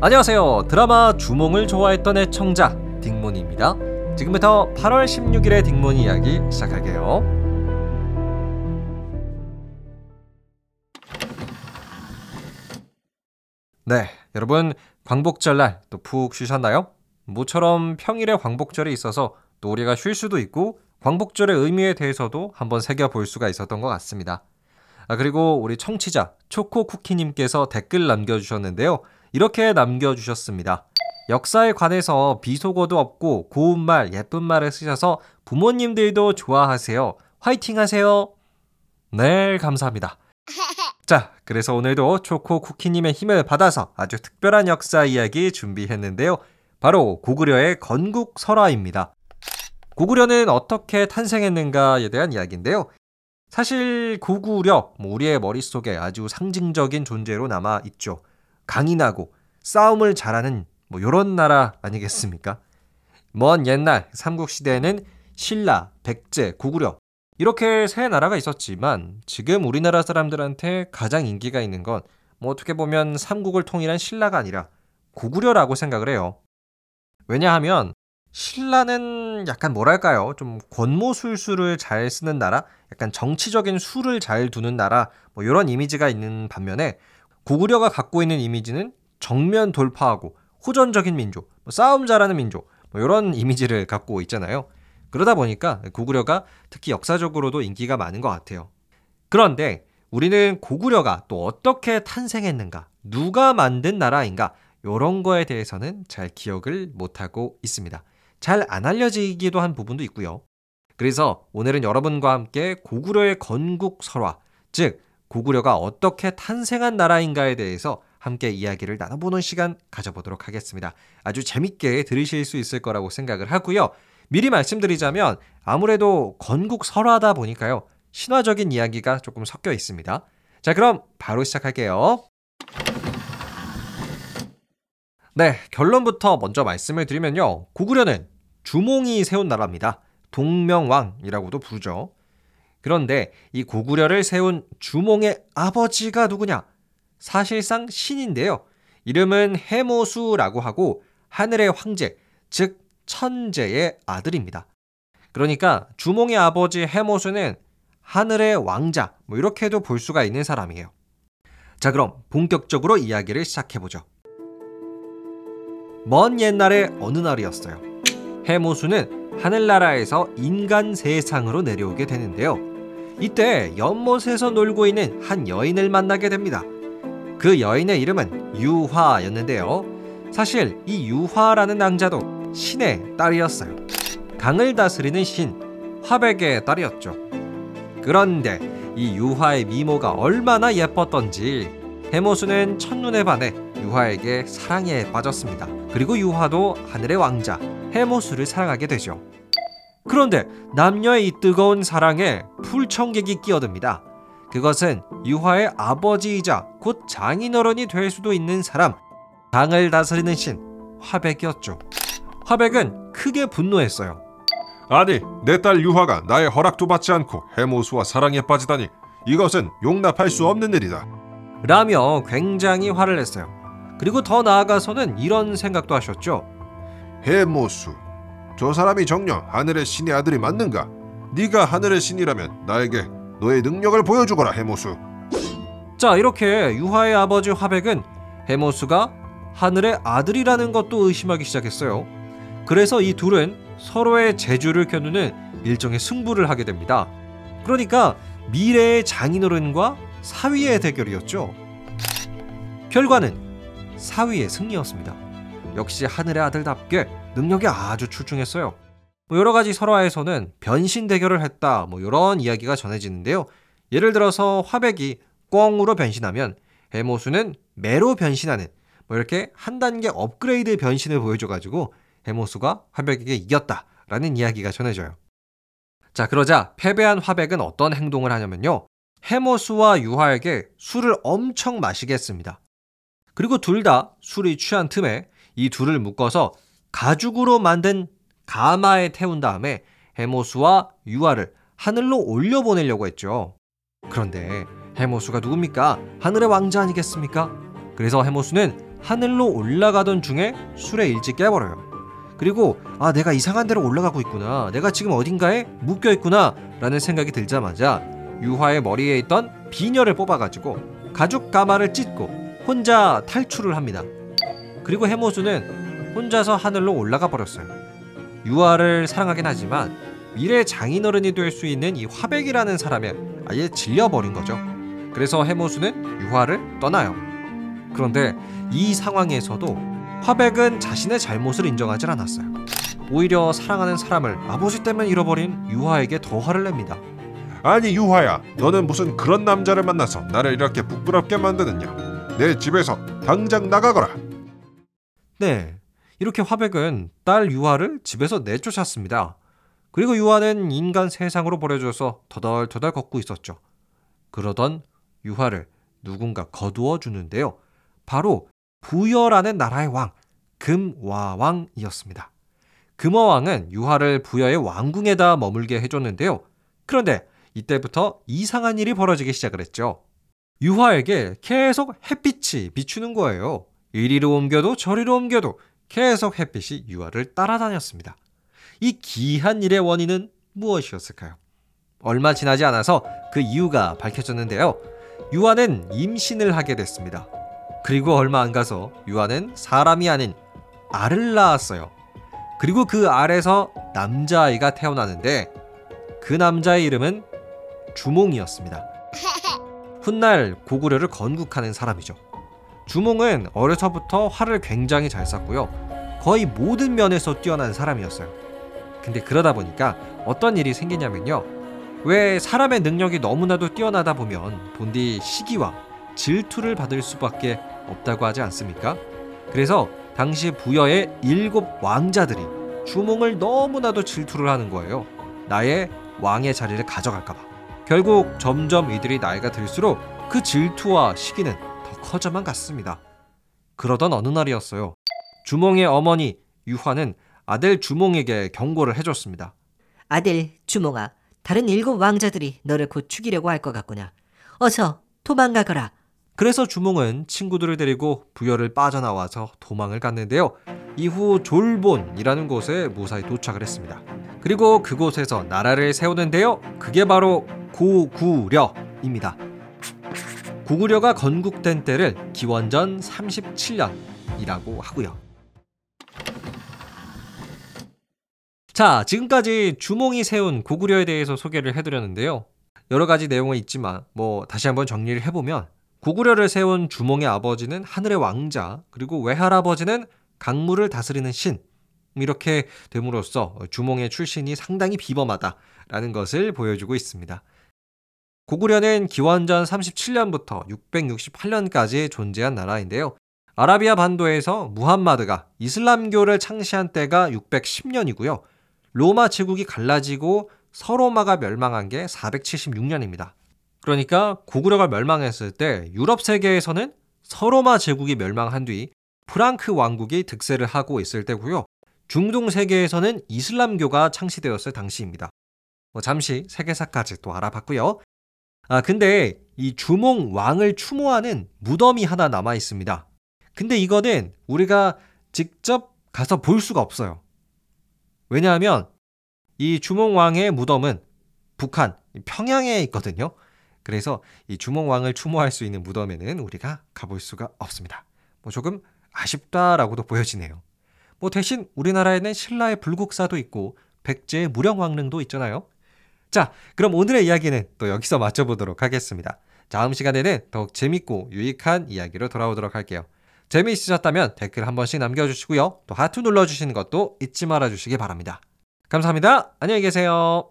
안녕하세요. 드라마 주몽을 좋아했던 애청자 딩몬입니다. 지금부터 8월 16일의 딩몬 이야기 시작할게요. 네, 여러분 광복절날 또 푹 쉬셨나요? 모처럼 평일에 광복절이 있어서 또 우리가 쉴 수도 있고 광복절의 의미에 대해서도 한번 새겨볼 수가 있었던 것 같습니다. 그리고 우리 청취자 초코쿠키님께서 댓글 남겨주셨는데요. 이렇게 남겨주셨습니다. 역사에 관해서 비속어도 없고 고운 말, 예쁜 말을 쓰셔서 부모님들도 좋아하세요. 화이팅 하세요. 네, 감사합니다. 자, 그래서 오늘도 초코쿠키님의 힘을 받아서 아주 특별한 역사 이야기 준비했는데요. 바로 고구려의 건국 설화입니다. 고구려는 어떻게 탄생했는가에 대한 이야기인데요. 사실 고구려, 우리의 머릿속에 아주 상징적인 존재로 남아있죠. 강인하고 싸움을 잘하는 이런 나라 아니겠습니까? 먼 옛날 삼국시대에는 신라, 백제, 고구려 이렇게 세 나라가 있었지만 지금 우리나라 사람들한테 가장 인기가 있는 건 어떻게 보면 삼국을 통일한 신라가 아니라 고구려라고 생각을 해요. 왜냐하면 신라는 약간 뭐랄까요? 좀 권모술수를 잘 쓰는 나라? 약간 정치적인 수를 잘 두는 나라 이런 이미지가 있는 반면에 고구려가 갖고 있는 이미지는 정면 돌파하고 호전적인 민족, 싸움 잘하는 민족 이런 이미지를 갖고 있잖아요. 그러다 보니까 고구려가 특히 역사적으로도 인기가 많은 것 같아요. 그런데 우리는 고구려가 또 어떻게 탄생했는가, 누가 만든 나라인가 이런 거에 대해서는 잘 기억을 못하고 있습니다. 잘 안 알려지기도 한 부분도 있고요. 그래서 오늘은 여러분과 함께 고구려의 건국 설화, 즉 고구려가 어떻게 탄생한 나라인가에 대해서 함께 이야기를 나눠보는 시간 가져보도록 하겠습니다. 아주 재밌게 들으실 수 있을 거라고 생각을 하고요. 미리 말씀드리자면 아무래도 건국 설화다 보니까요. 신화적인 이야기가 조금 섞여 있습니다. 자, 그럼 바로 시작할게요. 네, 결론부터 먼저 말씀을 드리면요. 고구려는 주몽이 세운 나라입니다. 동명왕이라고도 부르죠. 그런데 이 고구려를 세운 주몽의 아버지가 누구냐? 사실상 신인데요. 이름은 해모수라고 하고 하늘의 황제, 즉 천제의 아들입니다. 그러니까 주몽의 아버지 해모수는 하늘의 왕자, 이렇게도 볼 수가 있는 사람이에요. 자, 그럼 본격적으로 이야기를 시작해보죠. 먼 옛날의 어느 날이었어요. 해모수는 하늘나라에서 인간 세상으로 내려오게 되는데요. 이때 연못에서 놀고 있는 한 여인을 만나게 됩니다. 그 여인의 이름은 유화였는데요. 사실 이 유화라는 낭자도 신의 딸이었어요. 강을 다스리는 신 화백의 딸이었죠. 그런데 이 유화의 미모가 얼마나 예뻤던지 해모수는 첫눈에 반해 유화에게 사랑에 빠졌습니다. 그리고 유화도 하늘의 왕자 해모수를 사랑하게 되죠. 그런데 남녀의 이 뜨거운 사랑에 풀청객이 끼어듭니다. 그것은 유화의 아버지이자 곧 장인어른이 될 수도 있는 사람, 강을 다스리는 신 화백이었죠. 화백은 크게 분노했어요. 아니, 내 딸 유화가 나의 허락도 받지 않고 해모수와 사랑에 빠지다니, 이것은 용납할 수 없는 일이다 라며 굉장히 화를 냈어요. 그리고 더 나아가서는 이런 생각도 하셨죠. 해모수, 저 사람이 정녕 하늘의 신의 아들이 맞는가? 네가 하늘의 신이라면 나에게 너의 능력을 보여주거라, 해모수. 자, 이렇게 유화의 아버지 화백은 해모수가 하늘의 아들이라는 것도 의심하기 시작했어요. 그래서 이 둘은 서로의 재주를 겨누는 일종의 승부를 하게 됩니다. 그러니까 미래의 장인어른과 사위의 대결이었죠. 결과는 사위의 승리였습니다. 역시 하늘의 아들답게 능력이 아주 출중했어요. 여러가지 설화에서는 변신 대결을 했다 이런 이야기가 전해지는데요. 예를 들어서 화백이 꿩으로 변신하면 해모수는 매로 변신하는 이렇게 한 단계 업그레이드 변신을 보여줘가지고 해모수가 화백에게 이겼다라는 이야기가 전해져요. 자, 그러자 패배한 화백은 어떤 행동을 하냐면요. 해모수와 유화에게 술을 엄청 마시게 했습니다. 그리고 둘 다 술이 취한 틈에 이 둘을 묶어서 가죽으로 만든 가마에 태운 다음에 해모수와 유화를 하늘로 올려보내려고 했죠. 그런데 해모수가 누굽니까? 하늘의 왕자 아니겠습니까? 그래서 해모수는 하늘로 올라가던 중에 술에 일찍 깨버려요. 그리고 아, 내가 이상한 데로 올라가고 있구나, 내가 지금 어딘가에 묶여있구나 라는 생각이 들자마자 유화의 머리에 있던 비녀를 뽑아가지고 가죽 가마를 찢고 혼자 탈출을 합니다. 그리고 해모수는 혼자서 하늘로 올라가 버렸어요. 유화를 사랑하긴 하지만 미래 장인어른이 될 수 있는 이 화백이라는 사람에 아예 질려버린 거죠. 그래서 해모수는 유화를 떠나요. 그런데 이 상황에서도 화백은 자신의 잘못을 인정하질 않았어요. 오히려 사랑하는 사람을 아버지 때문에 잃어버린 유화에게 더 화를 냅니다. 아니 유화야, 너는 무슨 그런 남자를 만나서 나를 이렇게 부끄럽게 만드느냐, 내 집에서 당장 나가거라. 네, 이렇게 화백은 딸 유화를 집에서 내쫓았습니다. 그리고 유화는 인간 세상으로 버려져서 더덜더덜 걷고 있었죠. 그러던 유화를 누군가 거두어 주는데요, 바로 부여라는 나라의 왕, 금화왕이었습니다. 금화왕은 유화를 부여의 왕궁에다 머물게 해줬는데요. 그런데 이때부터 이상한 일이 벌어지기 시작을 했죠. 유화에게 계속 햇빛이 비추는 거예요. 이리로 옮겨도 저리로 옮겨도 계속 햇빛이 유화를 따라다녔습니다. 이 기이한 일의 원인은 무엇이었을까요? 얼마 지나지 않아서 그 이유가 밝혀졌는데요. 유화는 임신을 하게 됐습니다. 그리고 얼마 안 가서 유화는 사람이 아닌 알을 낳았어요. 그리고 그 알에서 남자아이가 태어나는데 그 남자의 이름은 주몽이었습니다. 훗날 고구려를 건국하는 사람이죠. 주몽은 어려서부터 활을 굉장히 잘 쐈고요, 거의 모든 면에서 뛰어난 사람이었어요. 근데 그러다 보니까 어떤 일이 생기냐면요, 왜 사람의 능력이 너무나도 뛰어나다 보면 본디 시기와 질투를 받을 수밖에 없다고 하지 않습니까? 그래서 당시 부여의 7 왕자들이 주몽을 너무나도 질투를 하는 거예요. 나의 왕의 자리를 가져갈까봐. 결국 점점 이들이 나이가 들수록 그 질투와 시기는 더 커져만 갔습니다. 그러던 어느 날이었어요. 주몽의 어머니 유화는 아들 주몽에게 경고를 해줬습니다. 아들 주몽아, 다른 7 왕자들이 너를 곧 죽이려고 할 것 같구나. 어서 도망가거라. 그래서 주몽은 친구들을 데리고 부여를 빠져나와서 도망을 갔는데요. 이후 졸본이라는 곳에 무사히 도착을 했습니다. 그리고 그곳에서 나라를 세우는데요. 그게 바로 고구려입니다. 고구려가 건국된 때를 기원전 37년이라고 하고요. 자, 지금까지 주몽이 세운 고구려에 대해서 소개를 해드렸는데요. 여러 가지 내용은 있지만 다시 한번 정리를 해보면, 고구려를 세운 주몽의 아버지는 하늘의 왕자, 그리고 외할아버지는 강물을 다스리는 신, 이렇게 됨으로써 주몽의 출신이 상당히 비범하다라는 것을 보여주고 있습니다. 고구려는 기원전 37년부터 668년까지 존재한 나라인데요. 아라비아 반도에서 무함마드가 이슬람교를 창시한 때가 610년이고요. 로마 제국이 갈라지고 서로마가 멸망한 게 476년입니다. 그러니까 고구려가 멸망했을 때 유럽 세계에서는 서로마 제국이 멸망한 뒤 프랑크 왕국이 득세를 하고 있을 때고요. 중동 세계에서는 이슬람교가 창시되었을 당시입니다. 잠시 세계사까지 또 알아봤고요. 근데 이 주몽 왕을 추모하는 무덤이 하나 남아 있습니다. 근데 이거는 우리가 직접 가서 볼 수가 없어요. 왜냐하면 이 주몽 왕의 무덤은 북한 평양에 있거든요. 그래서 이 주몽왕을 추모할 수 있는 무덤에는 우리가 가볼 수가 없습니다. 조금 아쉽다라고도 보여지네요. 대신 우리나라에는 신라의 불국사도 있고 백제의 무령왕릉도 있잖아요. 자, 그럼 오늘의 이야기는 또 여기서 마쳐보도록 하겠습니다. 다음 시간에는 더욱 재밌고 유익한 이야기로 돌아오도록 할게요. 재미있으셨다면 댓글 한 번씩 남겨주시고요. 또 하트 눌러주시는 것도 잊지 말아주시기 바랍니다. 감사합니다. 안녕히 계세요.